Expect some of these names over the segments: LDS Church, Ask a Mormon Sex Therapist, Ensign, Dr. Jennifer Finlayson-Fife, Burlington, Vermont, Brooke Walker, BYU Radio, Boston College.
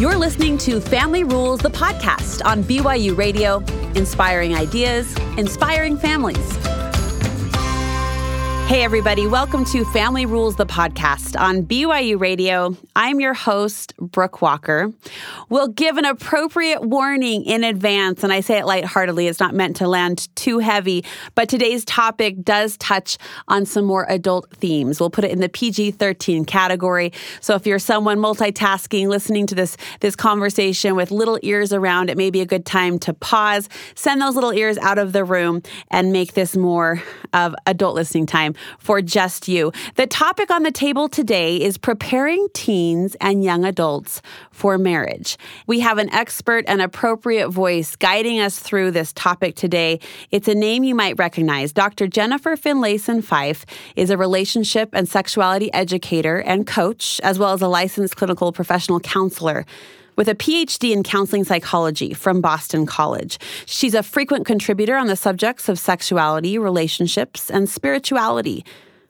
You're listening to Family Rules, the podcast on BYU Radio, inspiring ideas, inspiring families. Hey, everybody. Welcome to Family Rules, the podcast on BYU Radio. I'm your host, Brooke Walker. We'll give an appropriate warning in advance, and I say it lightheartedly. It's not meant to land too heavy, but today's topic does touch on some more adult themes. We'll put it in the PG-13 category. So if you're someone multitasking, listening to this conversation with little ears around, it may be a good time to pause, send those little ears out of the room, and make this more of adult listening time for just you. The topic on the table today is preparing teens and young adults for marriage. We have an expert and appropriate voice guiding us through this topic today. It's a name you might recognize. Dr. Jennifer Finlayson-Fife is a relationship and sexuality educator and coach, as well as a licensed clinical professional counselor with a PhD in counseling psychology from Boston College. She's a frequent contributor on the subjects of sexuality, relationships, and spirituality,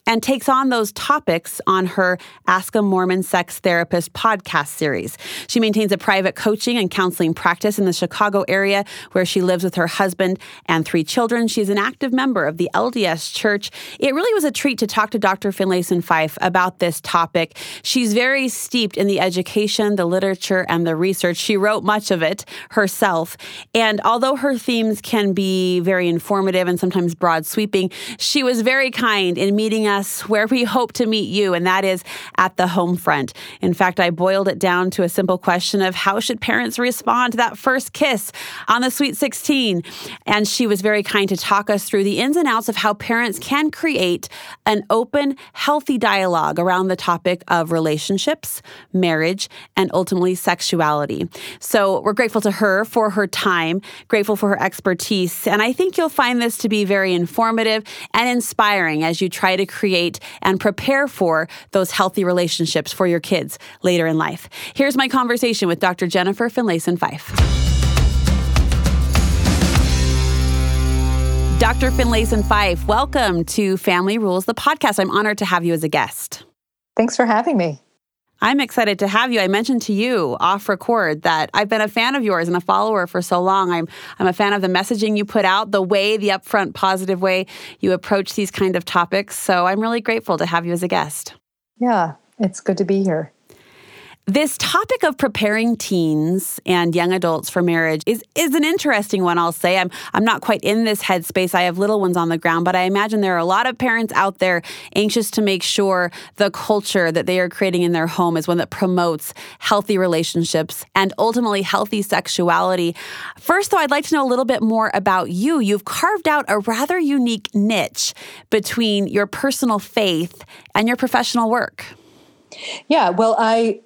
and takes on those topics on her Ask a Mormon Sex Therapist podcast series. She maintains a private coaching and counseling practice in the Chicago area where she lives with her husband and three children. She's an active member of the LDS Church. It really was a treat to talk to Dr. Finlayson-Fife about this topic. She's very steeped in the education, the literature, and the research. She wrote much of it herself. And although her themes can be very informative and sometimes broad sweeping, she was very kind in meeting us where we hope to meet you, and that is at the home front. In fact, I boiled it down to a simple question of how should parents respond to that first kiss on the Sweet 16? And she was very kind to talk us through the ins and outs of how parents can create an open, healthy dialogue around the topic of relationships, marriage, and ultimately sexuality. So we're grateful to her for her time, grateful for her expertise, and I think you'll find this to be very informative and inspiring as you try to create and prepare for those healthy relationships for your kids later in life. Here's my conversation with Dr. Jennifer Finlayson-Fife. Dr. Finlayson-Fife, welcome to Family Rules, the podcast. I'm honored to have you as a guest. Thanks for having me. I'm excited to have you. I mentioned to you off record that I've been a fan of yours and a follower for so long. I'm a fan of the messaging you put out, the way, the upfront positive way you approach these kind of topics. So I'm really grateful to have you as a guest. Yeah, it's good to be here. This topic of preparing teens and young adults for marriage is an interesting one, I'll say. I'm not quite in this headspace. I have little ones on the ground, but I imagine there are a lot of parents out there anxious to make sure the culture that they are creating in their home is one that promotes healthy relationships and ultimately healthy sexuality. First, though, I'd like to know a little bit more about you. You've carved out a rather unique niche between your personal faith and your professional work. Yeah, well, I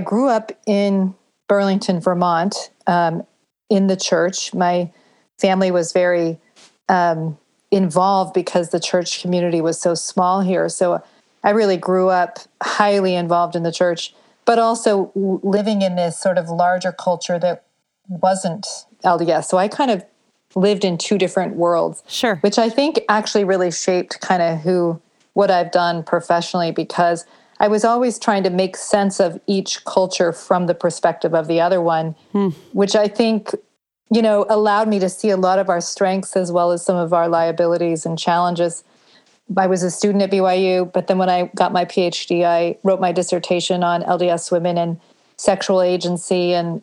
grew up in Burlington, Vermont, in the church. My family was very involved because the church community was so small here. So I really grew up highly involved in the church, but also living in this sort of larger culture that wasn't LDS. So I kind of lived in two different worlds, sure, which I think actually really shaped kind of what I've done professionally, because I was always trying to make sense of each culture from the perspective of the other one, which I think, allowed me to see a lot of our strengths as well as some of our liabilities and challenges. I was a student at BYU, but then when I got my PhD, I wrote my dissertation on LDS women and sexual agency and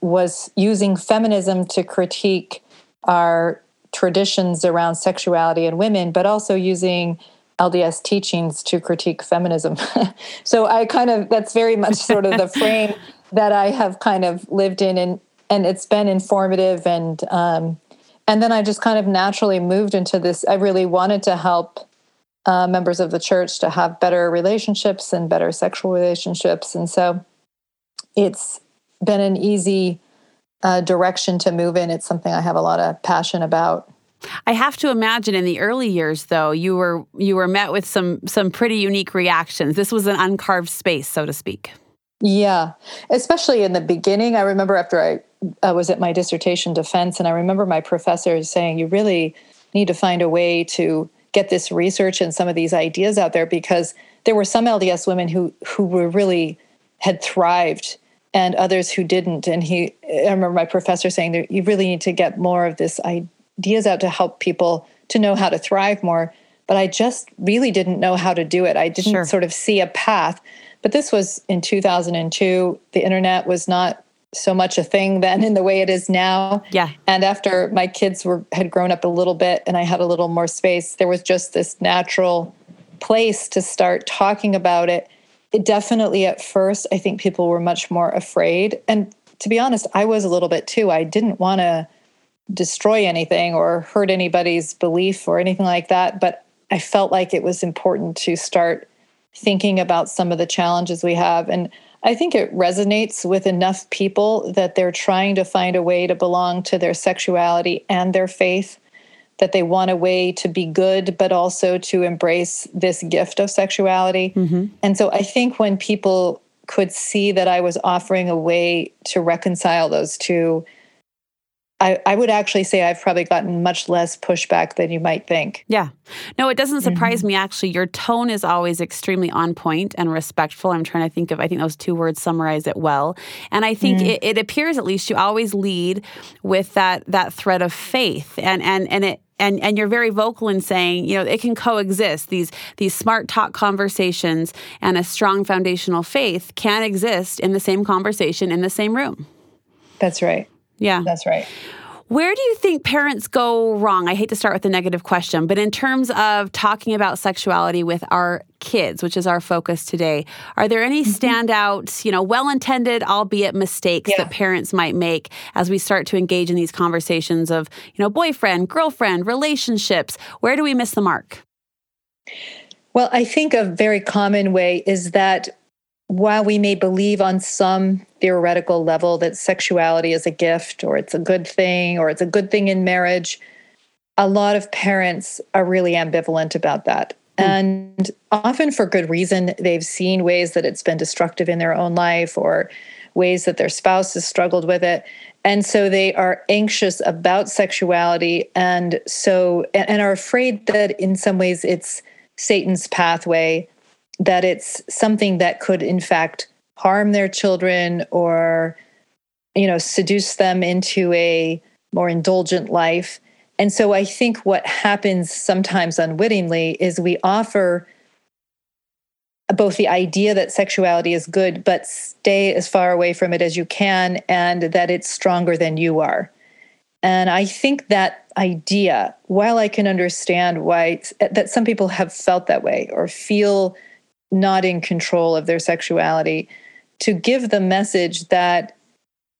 was using feminism to critique our traditions around sexuality and women, but also using LDS teachings to critique feminism. So that's very much sort of the frame that I have kind of lived in, and it's been informative. And then I just kind of naturally moved into this. I really wanted to help members of the church to have better relationships and better sexual relationships. And so it's been an easy direction to move in. It's something I have a lot of passion about. I have to imagine in the early years, though, you were met with some pretty unique reactions. This was an uncarved space, so to speak. Yeah, especially in the beginning. I remember after I was at my dissertation defense, and I remember my professor saying, you really need to find a way to get this research and some of these ideas out there, because there were some LDS women who were really had thrived and others who didn't. And I remember my professor saying that you really need to get more of this ideas out to help people to know how to thrive more. But I just really didn't know how to do it. I didn't sort of see a path. But this was in 2002. The internet was not so much a thing then in the way it is now. Yeah. And after my kids had grown up a little bit and I had a little more space, there was just this natural place to start talking about it. It definitely at first, I think people were much more afraid. And to be honest, I was a little bit too. I didn't want to destroy anything or hurt anybody's belief or anything like that. But I felt like it was important to start thinking about some of the challenges we have. And I think it resonates with enough people that they're trying to find a way to belong to their sexuality and their faith, that they want a way to be good, but also to embrace this gift of sexuality. Mm-hmm. And so I think when people could see that I was offering a way to reconcile those two, I would actually say I've probably gotten much less pushback than you might think. Yeah. No, it doesn't surprise me, actually. Your tone is always extremely on point and respectful. I'm trying to think of, I think those two words summarize it well. And I think it appears, at least, you always lead with that thread of faith. And you're very vocal in saying, you know, it can coexist. These smart talk conversations and a strong foundational faith can exist in the same conversation in the same room. That's right. Yeah. That's right. Where do you think parents go wrong? I hate to start with a negative question, but in terms of talking about sexuality with our kids, which is our focus today, are there any standout, you know, well-intended, albeit mistakes that parents might make as we start to engage in these conversations of, you know, boyfriend, girlfriend, relationships? Where do we miss the mark? Well, I think a very common way is that while we may believe on some theoretical level that sexuality is a gift or it's a good thing or it's a good thing in marriage, a lot of parents are really ambivalent about that. And often for good reason, they've seen ways that it's been destructive in their own life or ways that their spouse has struggled with it. And so they are anxious about sexuality and are afraid that in some ways it's Satan's pathway, that it's something that could, in fact, harm their children or, you know, seduce them into a more indulgent life. And so I think what happens sometimes unwittingly is we offer both the idea that sexuality is good, but stay as far away from it as you can, and that it's stronger than you are. And I think that idea, while I can understand why that some people have felt that way or feel not in control of their sexuality, to give the message that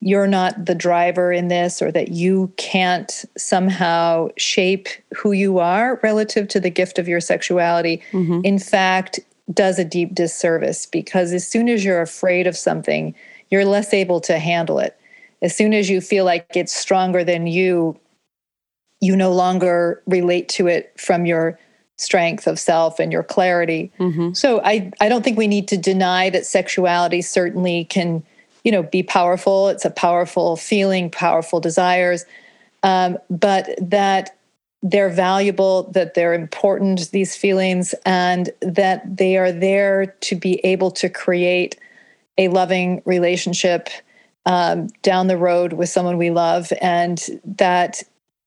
you're not the driver in this or that you can't somehow shape who you are relative to the gift of your sexuality, in fact, does a deep disservice, because as soon as you're afraid of something, you're less able to handle it. As soon as you feel like it's stronger than you, you no longer relate to it from your strength of self and your clarity. So I don't think we need to deny that sexuality certainly can, you know, be powerful. It's a powerful feeling, powerful desires, but that they're valuable, that they're important, these feelings, and that they are there to be able to create a loving relationship down the road with someone we love, and that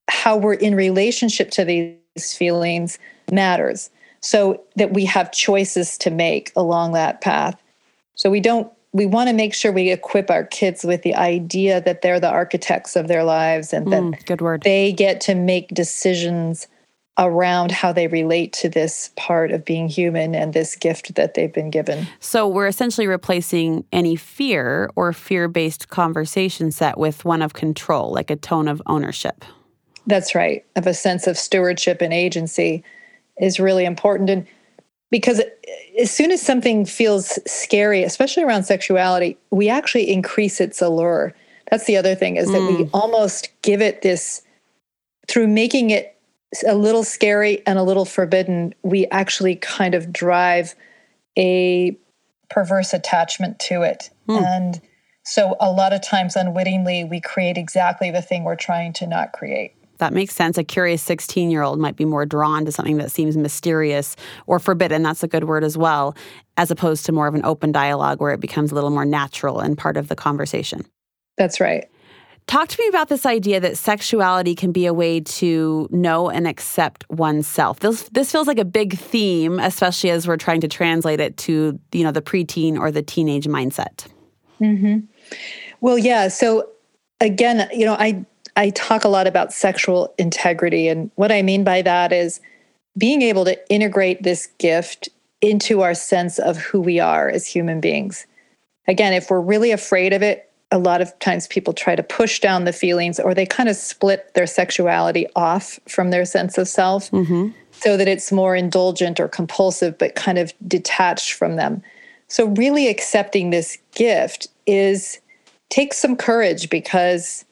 how we're in relationship to these feelings matters, so that we have choices to make along that path. So we want to make sure we equip our kids with the idea that they're the architects of their lives and that they get to make decisions around how they relate to this part of being human and this gift that they've been given. So we're essentially replacing any fear or fear-based conversation set with one of control, like a tone of ownership. That's right, of a sense of stewardship and agency is really important. And because as soon as something feels scary, especially around sexuality, we actually increase its allure. That's the other thing, is that we almost give it this, through making it a little scary and a little forbidden, we actually kind of drive a perverse attachment to it. And so a lot of times unwittingly, we create exactly the thing we're trying to not create. That makes sense. A curious 16-year-old might be more drawn to something that seems mysterious or forbidden, that's a good word as well, as opposed to more of an open dialogue where it becomes a little more natural and part of the conversation. That's right. Talk to me about this idea that sexuality can be a way to know and accept oneself. This feels like a big theme, especially as we're trying to translate it to, you know, the preteen or the teenage mindset. Mm-hmm. Well, yeah. So again, you know, I talk a lot about sexual integrity. And what I mean by that is being able to integrate this gift into our sense of who we are as human beings. Again, if we're really afraid of it, a lot of times people try to push down the feelings, or they kind of split their sexuality off from their sense of self so that it's more indulgent or compulsive, but kind of detached from them. So really accepting this gift takes some courage, because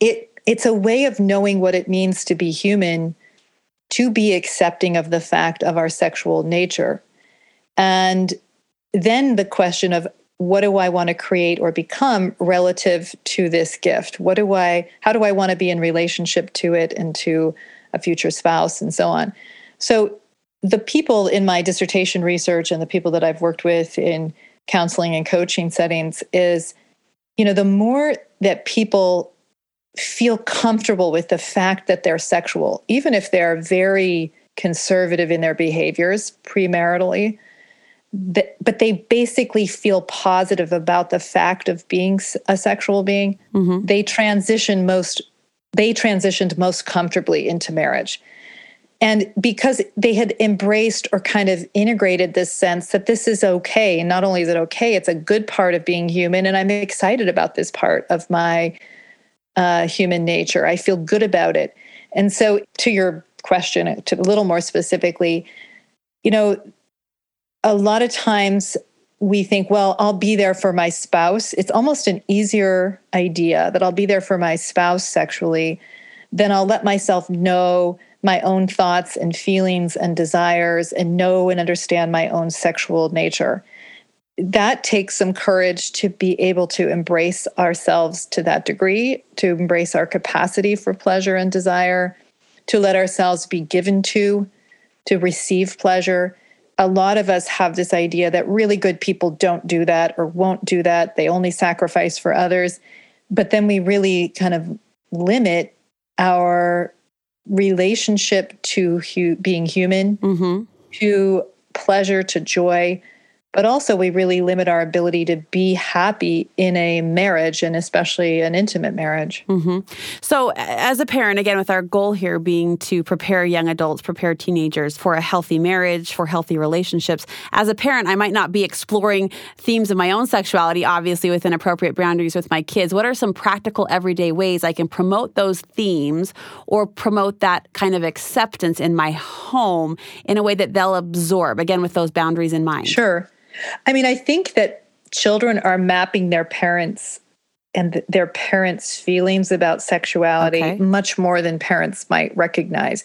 it's a way of knowing what it means to be human, to be accepting of the fact of our sexual nature. And then the question of, what do I want to create or become relative to this gift? How do I want to be in relationship to it and to a future spouse and so on? So the people in my dissertation research and the people that I've worked with in counseling and coaching settings is, you know, the more that people feel comfortable with the fact that they're sexual, even if they're very conservative in their behaviors premaritally, but they basically feel positive about the fact of being a sexual being, they transitioned most comfortably into marriage. And because they had embraced or kind of integrated this sense that this is okay, and not only is it okay, it's a good part of being human, and I'm excited about this part of my human nature. I feel good about it. And so to your question, to a little more specifically, you know, a lot of times we think, well, I'll be there for my spouse. It's almost an easier idea that I'll be there for my spouse sexually than I'll let myself know my own thoughts and feelings and desires and know and understand my own sexual nature. That takes some courage to be able to embrace ourselves to that degree, to embrace our capacity for pleasure and desire, to let ourselves be given to receive pleasure. A lot of us have this idea that really good people don't do that or won't do that. They only sacrifice for others. But then we really kind of limit our relationship to being human, to pleasure, to joy. But also we really limit our ability to be happy in a marriage, and especially an intimate marriage. So as a parent, again, with our goal here being to prepare young adults, prepare teenagers for a healthy marriage, for healthy relationships, as a parent, I might not be exploring themes of my own sexuality, obviously within appropriate boundaries with my kids. What are some practical everyday ways I can promote those themes or promote that kind of acceptance in my home in a way that they'll absorb, again, with those boundaries in mind? Sure. I mean, I think that children are mapping their parents and their parents' feelings about sexuality much more than parents might recognize.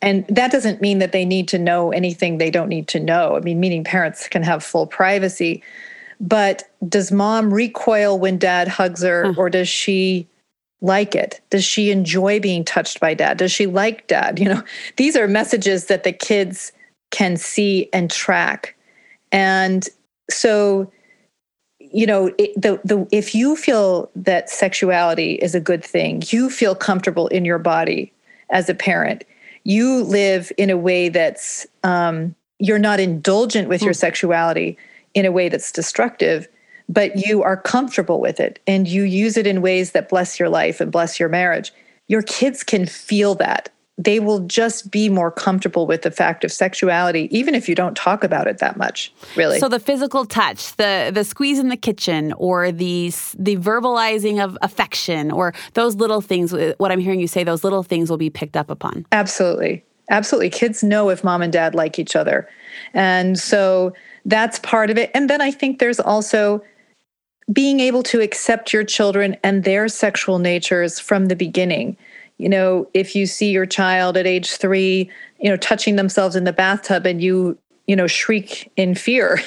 And that doesn't mean that they need to know anything they don't need to know. I mean, meaning parents can have full privacy. But does mom recoil when dad hugs her, or does she like it? Does she enjoy being touched by dad? Does she like dad? You know, these are messages that the kids can see and track. And so, you know, if you feel that sexuality is a good thing, you feel comfortable in your body as a parent, you live in a way that's, you're not indulgent with your sexuality in a way that's destructive, but you are comfortable with it and you use it in ways that bless your life and bless your marriage. Your kids can feel that. They will just be more comfortable with the fact of sexuality, even if you don't talk about it that much, really. So the physical touch, the squeeze in the kitchen, or the verbalizing of affection, or those little things, what I'm hearing you say, those little things will be picked up upon. Absolutely. Absolutely. Kids know if mom and dad like each other. And so that's part of it. And then I think there's also being able to accept your children and their sexual natures from the beginning. You know, if you see your child at age 3, you know, touching themselves in the bathtub and you know, shriek in fear,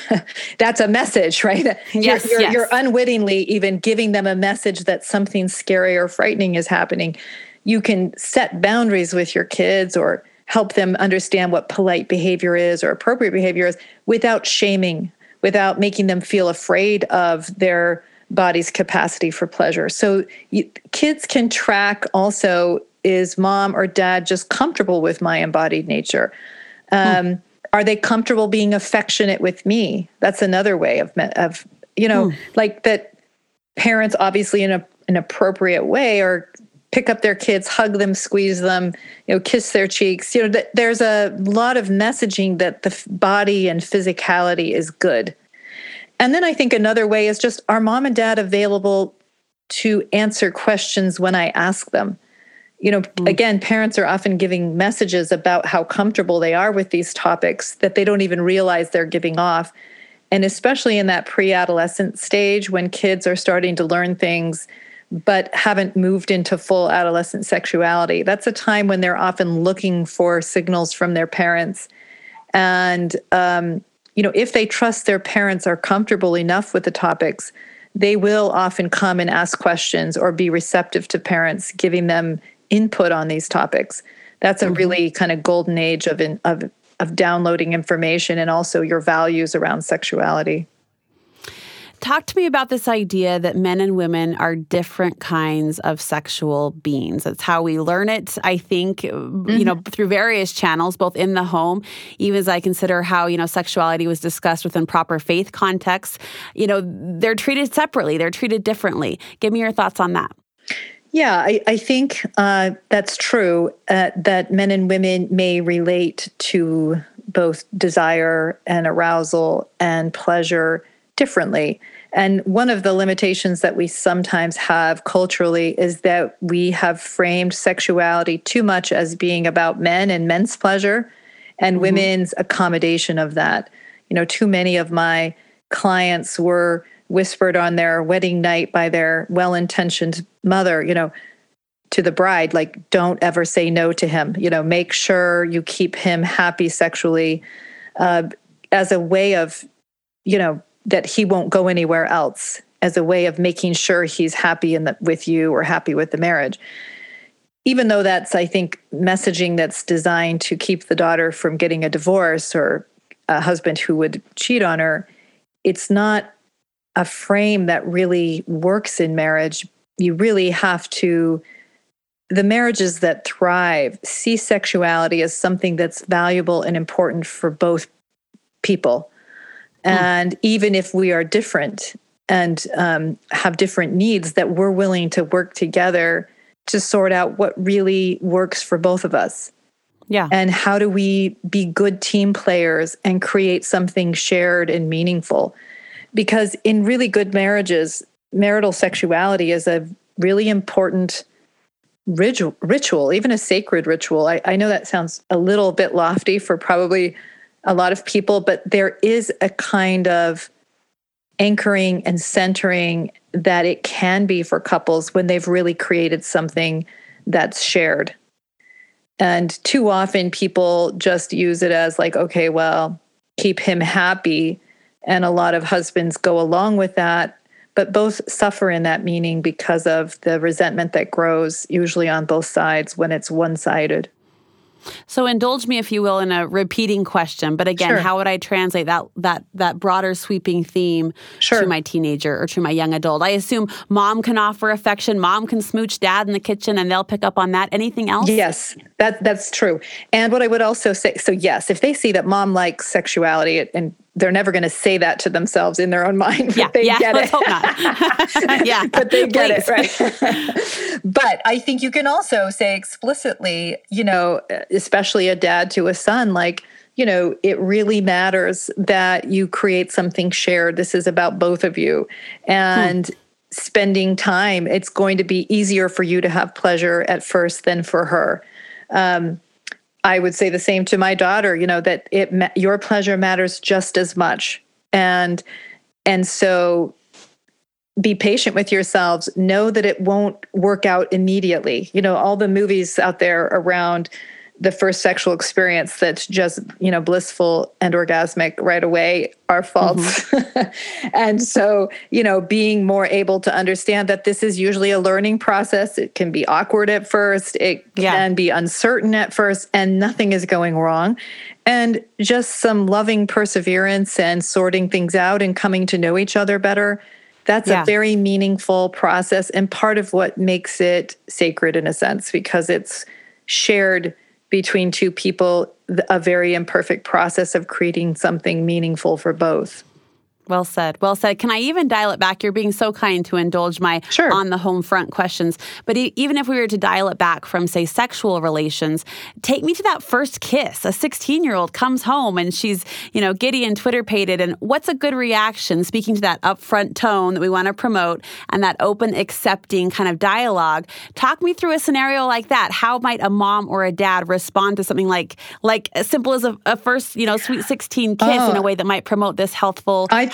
that's a message, right? Yes, you're unwittingly even giving them a message that something scary or frightening is happening. you can set boundaries with your kids or help them understand what polite behavior is or appropriate behavior is without shaming, without making them feel afraid of their body's capacity for pleasure. So kids can track also, is mom or dad just comfortable with my embodied nature? Are they comfortable being affectionate with me? That's another way of you know, like that parents obviously in an appropriate way or pick up their kids, hug them, squeeze them, you know, kiss their cheeks. You know, there's a lot of messaging that the body and physicality is good. And then I think another way is just, are mom and dad available to answer questions when I ask them? You know, again, parents are often giving messages about how comfortable they are with these topics that they don't even realize they're giving off. And especially in that pre-adolescent stage when kids are starting to learn things but haven't moved into full adolescent sexuality, that's a time when they're often looking for signals from their parents. And, you know, if they trust their parents are comfortable enough with the topics, they will often come and ask questions or be receptive to parents, giving them input on these topics. That's a really kind of golden age of downloading information and also your values around sexuality. Talk to me about this idea that men and women are different kinds of sexual beings. That's how we learn it, I think, you know, through various channels, both in the home, even as I consider how, you know, sexuality was discussed within proper faith contexts. You know, they're treated separately. They're treated differently. Give me your thoughts on that. Yeah, I think that's true, that men and women may relate to both desire and arousal and pleasure differently. And one of the limitations that we sometimes have culturally is that we have framed sexuality too much as being about men and men's pleasure and women's accommodation of that. You know, too many of my clients were whispered on their wedding night by their well-intentioned mother, you know, to the bride, like, don't ever say no to him. You know, make sure you keep him happy sexually as a way of, you know, that he won't go anywhere else, as a way of making sure he's happy with you or happy with the marriage. Even though that's, I think, messaging that's designed to keep the daughter from getting a divorce or a husband who would cheat on her, it's not a frame that really works in marriage. You really have to, the marriages that thrive see sexuality as something that's valuable and important for both people. And even if we are different and have different needs, that we're willing to work together to sort out what really works for both of us. Yeah. And how do we be good team players and create something shared and meaningful? Because in really good marriages, marital sexuality is a really important ritual, even a sacred ritual. I know that sounds a little bit lofty for probably a lot of people, but there is a kind of anchoring and centering that it can be for couples when they've really created something that's shared. And too often people just use it as like, okay, well, keep him happy. And a lot of husbands go along with that, but both suffer in that meaning because of the resentment that grows usually on both sides when it's one-sided. So indulge me, if you will, in a repeating question. But again, how would I translate that broader sweeping theme to my teenager or to my young adult? I assume mom can offer affection, mom can smooch dad in the kitchen, and they'll pick up on that. Anything else? Yes, that's true. And what I would also say, so yes, if they see that mom likes sexuality, and they're never going to say that to themselves in their own mind, but they get it. Hope not. But they get it, right? But I think you can also say explicitly, you know, especially a dad to a son, like, you know, it really matters that you create something shared. This is about both of you. And spending time, it's going to be easier for you to have pleasure at first than for her. I would say the same to my daughter, you know, that your pleasure matters just as much. And so be patient with yourselves. Know that it won't work out immediately. You know, all the movies out there around the first sexual experience that's just, you know, blissful and orgasmic right away are false. Mm-hmm. And so, you know, being more able to understand that this is usually a learning process. It can be awkward at first. It can be uncertain at first, and nothing is going wrong. And just some loving perseverance and sorting things out and coming to know each other better. That's a very meaningful process, and part of what makes it sacred in a sense, because it's shared between two people, a very imperfect process of creating something meaningful for both. Well said. Well said. Can I even dial it back? You're being so kind to indulge my on the home front questions. But even if we were to dial it back from, say, sexual relations, take me to that first kiss. A 16-year-old comes home and she's, you know, giddy and Twitter-pated. And what's a good reaction, speaking to that upfront tone that we want to promote and that open, accepting kind of dialogue? Talk me through a scenario like that. How might a mom or a dad respond to something like as simple as a first, you know, sweet 16 kiss in a way that might promote this healthful attitude?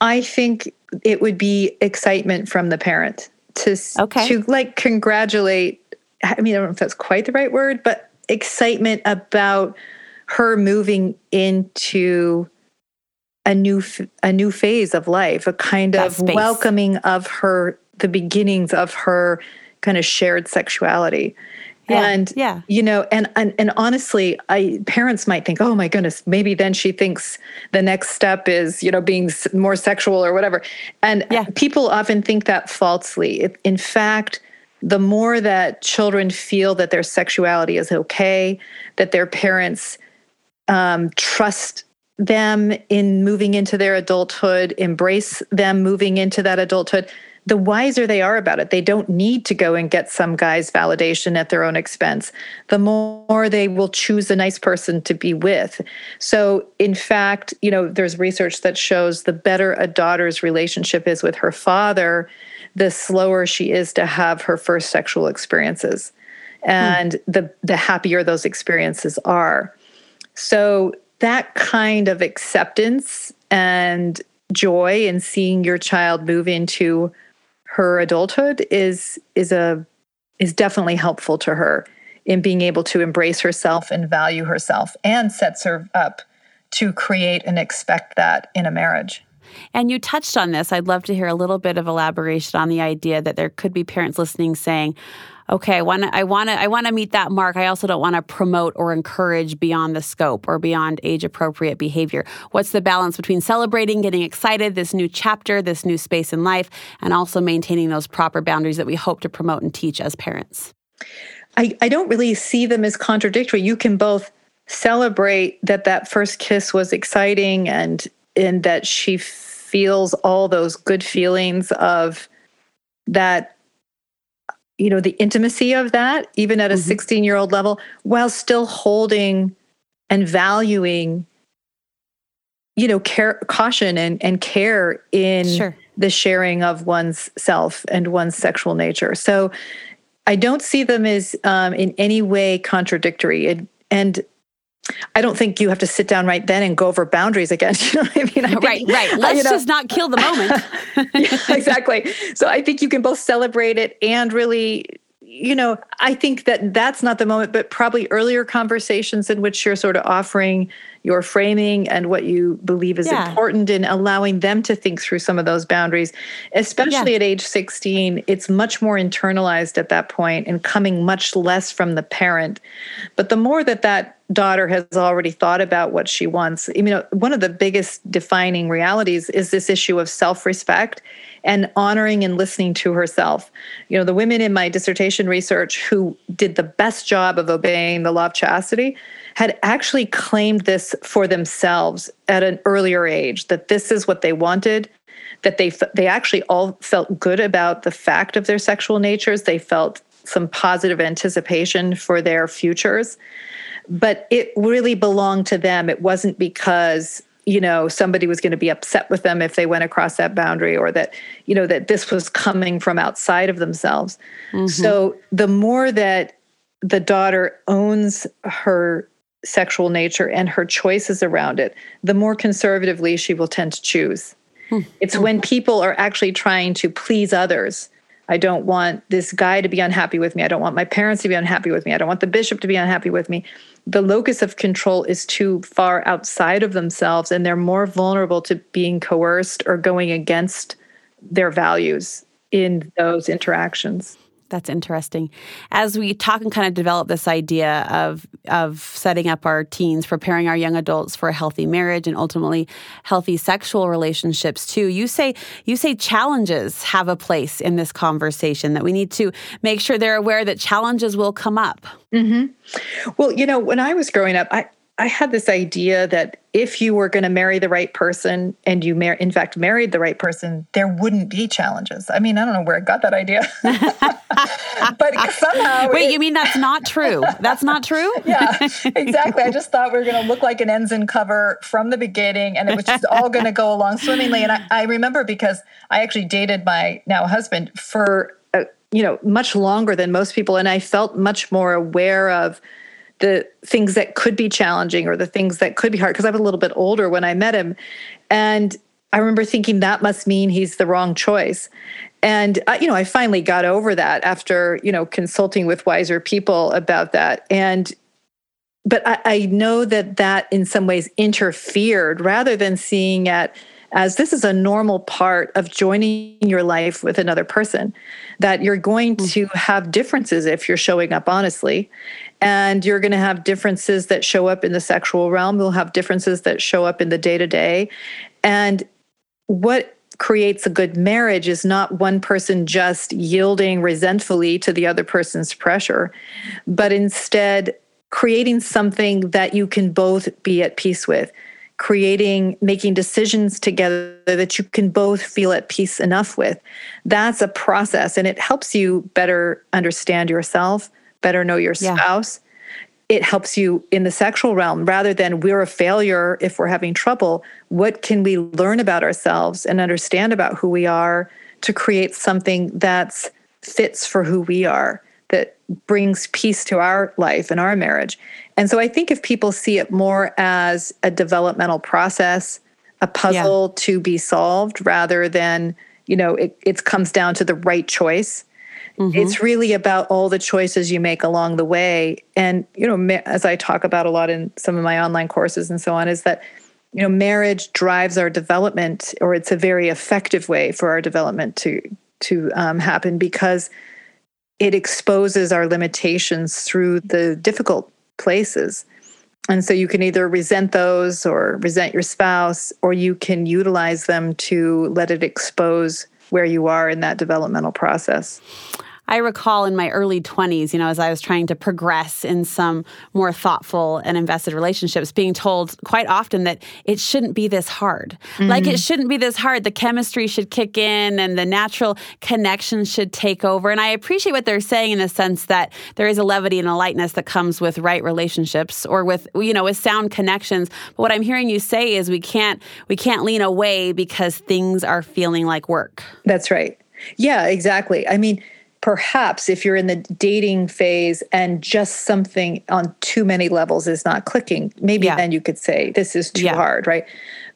I think it would be excitement from the parent to like congratulate. I mean, I don't know if that's quite the right word, but excitement about her moving into a new phase of life, a kind of welcoming of her, the beginnings of her kind of shared sexuality. And you know, and honestly, parents might think, oh my goodness, maybe then she thinks the next step is, you know, being more sexual or whatever. And people often think that falsely. In fact, the more that children feel that their sexuality is okay, that their parents trust them in moving into their adulthood, embrace them moving into that adulthood, the wiser they are about it. They don't need to go and get some guy's validation at their own expense. The more they will choose a nice person to be with. So in fact, you know, there's research that shows the better a daughter's relationship is with her father, the slower she is to have her first sexual experiences. And the happier those experiences are. So that kind of acceptance and joy in seeing your child move into her adulthood is definitely helpful to her in being able to embrace herself and value herself, and sets her up to create and expect that in a marriage. And you touched on this. I'd love to hear a little bit of elaboration on the idea that there could be parents listening saying, okay, I want to meet that mark. I also don't want to promote or encourage beyond the scope or beyond age-appropriate behavior. What's the balance between celebrating, getting excited, this new chapter, this new space in life, and also maintaining those proper boundaries that we hope to promote and teach as parents? I don't really see them as contradictory. You can both celebrate that first kiss was exciting and that she feels all those good feelings of that, you know, the intimacy of that, even at a 16-year-old level, while still holding and valuing, you know, caution and care in the sharing of one's self and one's sexual nature. So I don't see them as in any way contradictory. And I don't think you have to sit down right then and go over boundaries again. You know what I mean? Right. Let's just not kill the moment. Yeah, exactly. So I think you can both celebrate it and really, you know, I think that's not the moment, but probably earlier conversations in which you're sort of offering your framing and what you believe is important, and allowing them to think through some of those boundaries, especially at age 16. It's much more internalized at that point and coming much less from the parent. But the more that daughter has already thought about what she wants, you know, one of the biggest defining realities is this issue of self-respect and honoring and listening to herself. You know, the women in my dissertation research who did the best job of obeying the law of chastity had actually claimed this for themselves at an earlier age, that this is what they wanted, that they actually all felt good about the fact of their sexual natures. They felt some positive anticipation for their futures, but it really belonged to them. It wasn't because, you know, somebody was going to be upset with them if they went across that boundary, or that, you know, that this was coming from outside of themselves. Mm-hmm. So the more that the daughter owns her sexual nature and her choices around it, the more conservatively she will tend to choose. It's when people are actually trying to please others I don't want this guy to be unhappy with me. I don't want my parents to be unhappy with me. I don't want the bishop to be unhappy with me. The locus of control is too far outside of themselves, and they're more vulnerable to being coerced or going against their values in those interactions. That's interesting. As we talk and kind of develop this idea of setting up our teens, preparing our young adults for a healthy marriage and ultimately healthy sexual relationships too, you say challenges have a place in this conversation, that we need to make sure they're aware that challenges will come up. Mm-hmm. Well, when I was growing up, I had this idea that if you were going to marry the right person and you, in fact, married the right person, there wouldn't be challenges. I mean, I don't know where I got that idea. But somehow... Wait, you mean that's not true? That's not true? Yeah, exactly. I just thought we were going to look like an Ensign cover from the beginning, and it was just all going to go along swimmingly. And I remember, because I actually dated my now husband for, much longer than most people, and I felt much more aware of the things that could be challenging or the things that could be hard, because I was a little bit older when I met him. And I remember thinking that must mean he's the wrong choice. And, I finally got over that after, consulting with wiser people about that. But I know that in some ways interfered, rather than seeing it as this is a normal part of joining your life with another person, that you're going to have differences if you're showing up honestly. And you're going to have differences that show up in the sexual realm. You'll have differences that show up in the day-to-day. And what creates a good marriage is not one person just yielding resentfully to the other person's pressure, but instead creating something that you can both be at peace with, making decisions together that you can both feel at peace enough with. That's a process, and it helps you better understand yourself, better know your spouse. It helps you in the sexual realm, rather than we're a failure if we're having trouble. What can we learn about ourselves and understand about who we are to create something that fits for who we are, that brings peace to our life and our marriage? And so I think if people see it more as a developmental process, a puzzle to be solved, rather than, it comes down to the right choice. Mm-hmm. It's really about all the choices you make along the way. And, as I talk about a lot in some of my online courses and so on, is that, marriage drives our development, or it's a very effective way for our development to happen, because it exposes our limitations through the difficult places. And so you can either resent those or resent your spouse, or you can utilize them to let it expose where you are in that developmental process. I recall in my early 20s, as I was trying to progress in some more thoughtful and invested relationships, being told quite often that it shouldn't be this hard. Mm-hmm. Like, it shouldn't be this hard. The chemistry should kick in and the natural connection should take over. And I appreciate what they're saying in the sense that there is a levity and a lightness that comes with right relationships, or with, with sound connections. But what I'm hearing you say is we can't lean away because things are feeling like work. That's right. Yeah, exactly. I mean, perhaps if you're in the dating phase and just something on too many levels is not clicking, maybe then you could say this is too hard, right?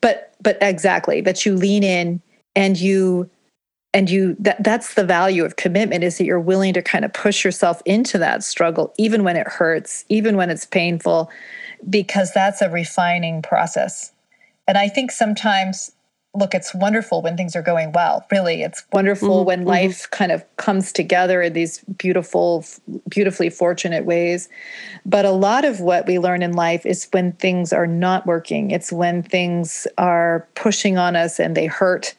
But exactly, that you lean in and you that's the value of commitment, is that you're willing to kind of push yourself into that struggle, even when it hurts, even when it's painful, because that's a refining process. And I think sometimes, look, it's wonderful when things are going well. Really, it's wonderful when life kind of comes together in these beautiful, beautifully fortunate ways. But a lot of what we learn in life is when things are not working. It's when things are pushing on us and they hurt.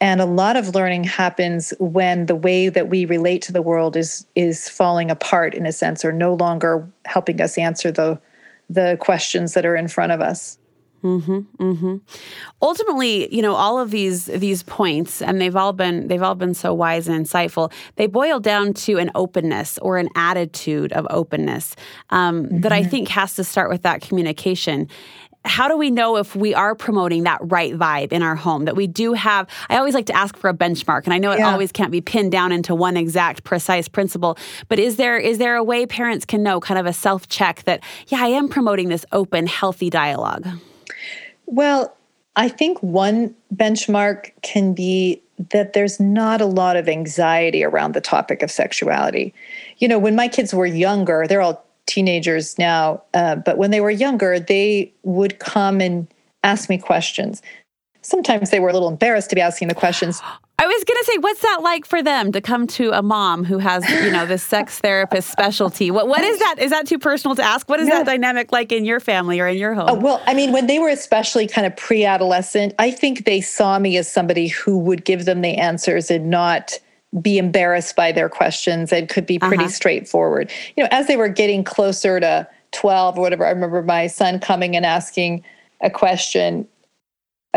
And a lot of learning happens when the way that we relate to the world is falling apart, in a sense, or no longer helping us answer the questions that are in front of us. Mm-hmm, mm-hmm. Ultimately, all of these points, and they've all been so wise and insightful, they boil down to an openness, or an attitude of openness, that I think has to start with that communication. How do we know if we are promoting that right vibe in our home, that we do have? I always like to ask for a benchmark, and I know it always can't be pinned down into one exact precise principle, but is there a way parents can know, kind of a self-check, that, I am promoting this open, healthy dialogue? Well, I think one benchmark can be that there's not a lot of anxiety around the topic of sexuality. You know, when my kids were younger, they're all teenagers now, but when they were younger, they would come and ask me questions. Sometimes they were a little embarrassed to be asking the questions. I was going to say, what's that like for them to come to a mom who has, you know, this sex therapist specialty? What is that? Is that too personal to ask? What is that dynamic like in your family or in your home? Oh, well, I mean, when they were especially kind of pre-adolescent, I think they saw me as somebody who would give them the answers and not be embarrassed by their questions and could be pretty straightforward. You know, as they were getting closer to 12 or whatever, I remember my son coming and asking a question.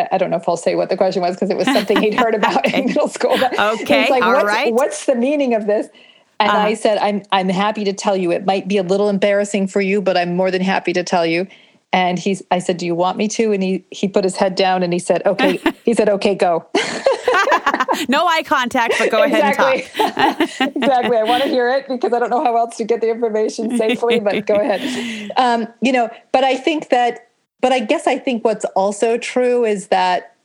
I don't know if I'll say what the question was because it was something he'd heard about in middle school. But okay, like, all right. What's the meaning of this? And I said, I'm happy to tell you. It might be a little embarrassing for you, but I'm more than happy to tell you. And I said, do you want me to? And he put his head down and he said, okay. He said, okay, go. No eye contact, but go ahead and talk. Exactly. I want to hear it because I don't know how else to get the information safely, but go ahead. You know, but I think that, but I guess I think what's also true is that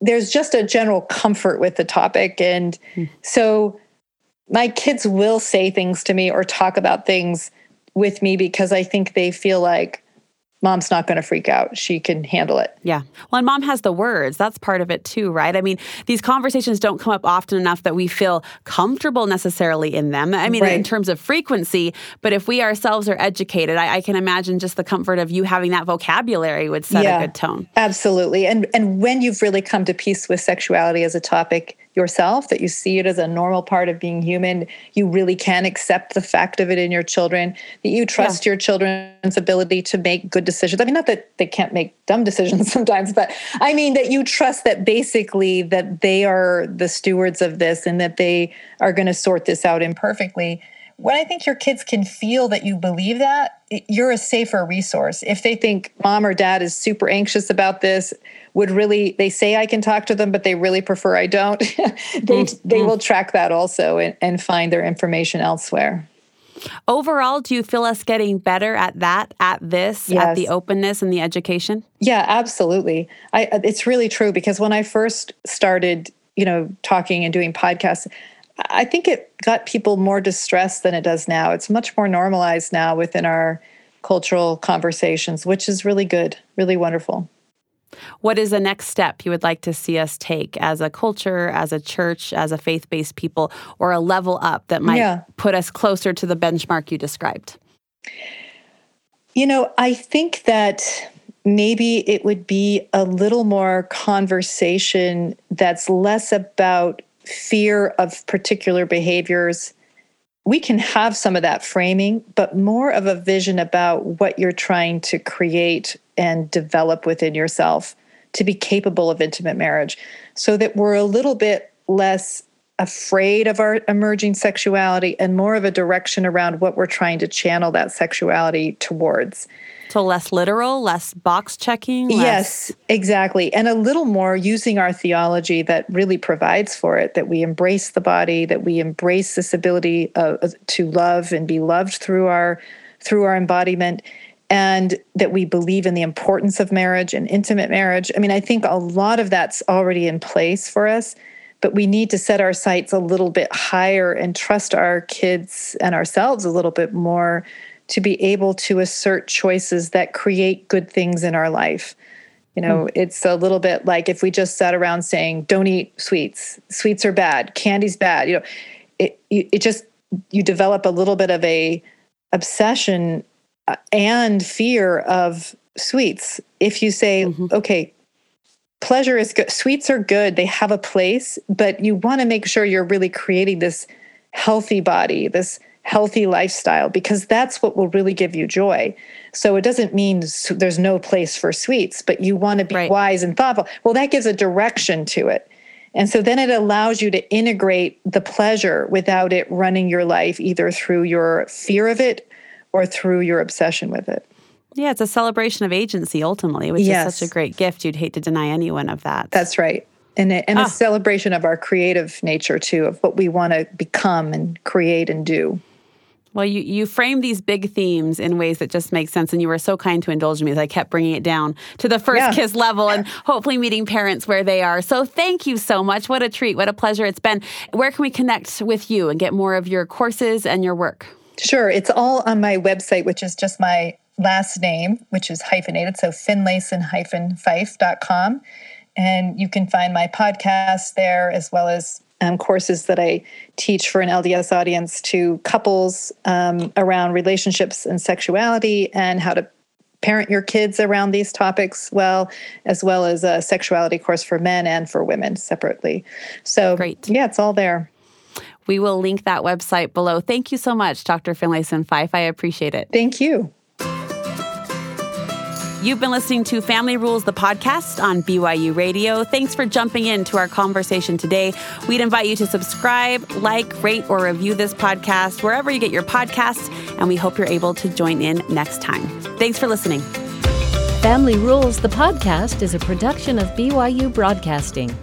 there's just a general comfort with the topic. And so my kids will say things to me or talk about things with me because I think they feel like mom's not going to freak out. She can handle it. Yeah. Well, and mom has the words. That's part of it too, right? I mean, these conversations don't come up often enough that we feel comfortable necessarily in them. I mean, in terms of frequency, but if we ourselves are educated, I can imagine just the comfort of you having that vocabulary would set a good tone. Absolutely. And when you've really come to peace with sexuality as a topic yourself, that you see it as a normal part of being human, you really can accept the fact of it in your children, that you trust your children's ability to make good decisions. I mean, not that they can't make dumb decisions sometimes, but I mean that you trust that basically that they are the stewards of this and that they are going to sort this out imperfectly. When I think your kids can feel that you believe that, you're a safer resource. If they think mom or dad is super anxious about this, they say I can talk to them, but they really prefer I don't, they will track that also and find their information elsewhere. Overall, do you feel us getting better at that, at this, at the openness and the education? Yeah, absolutely. It's really true because when I first started, you know, talking and doing podcasts, I think it got people more distressed than it does now. It's much more normalized now within our cultural conversations, which is really good, really wonderful. What is the next step you would like to see us take as a culture, as a church, as a faith-based people, or a level up that might put us closer to the benchmark you described? You know, I think that maybe it would be a little more conversation that's less about fear of particular behaviors. We can have some of that framing, but more of a vision about what you're trying to create and develop within yourself to be capable of intimate marriage, so that we're a little bit less afraid of our emerging sexuality and more of a direction around what we're trying to channel that sexuality towards. So less literal, less box checking? Yes, exactly. And a little more using our theology that really provides for it, that we embrace the body, that we embrace this ability to love and be loved through our embodiment, and that we believe in the importance of marriage and intimate marriage. I mean, I think a lot of that's already in place for us, but we need to set our sights a little bit higher and trust our kids and ourselves a little bit more to be able to assert choices that create good things in our life. You know, it's a little bit like if we just sat around saying, don't eat sweets, sweets are bad, candy's bad, you know, you develop a little bit of a obsession and fear of sweets. If you say, okay, pleasure is good, sweets are good, they have a place, but you want to make sure you're really creating this healthy body, this healthy lifestyle, because that's what will really give you joy. So it doesn't mean there's no place for sweets, but you want to be wise and thoughtful. Well, that gives a direction to it. And so then it allows you to integrate the pleasure without it running your life, either through your fear of it or through your obsession with it. Yeah, it's a celebration of agency ultimately, which is such a great gift. You'd hate to deny anyone of that. That's right. And a celebration of our creative nature too, of what we want to become and create and do. Well, you frame these big themes in ways that just make sense, and you were so kind to indulge me as I kept bringing it down to the first kiss level and hopefully meeting parents where they are. So thank you so much. What a treat. What a pleasure it's been. Where can we connect with you and get more of your courses and your work? Sure. It's all on my website, which is just my last name, which is hyphenated, so Finlayson-Fife.com. And you can find my podcast there, as well as courses that I teach for an LDS audience to couples around relationships and sexuality, and how to parent your kids around these topics well, as well as a sexuality course for men and for women separately. So, great. Yeah, it's all there. We will link that website below. Thank you so much, Dr. Finlayson-Fife. I appreciate it. Thank you. You've been listening to Family Rules, the podcast on BYU Radio. Thanks for jumping into our conversation today. We'd invite you to subscribe, like, rate, or review this podcast wherever you get your podcasts, and we hope you're able to join in next time. Thanks for listening. Family Rules, the podcast is a production of BYU Broadcasting.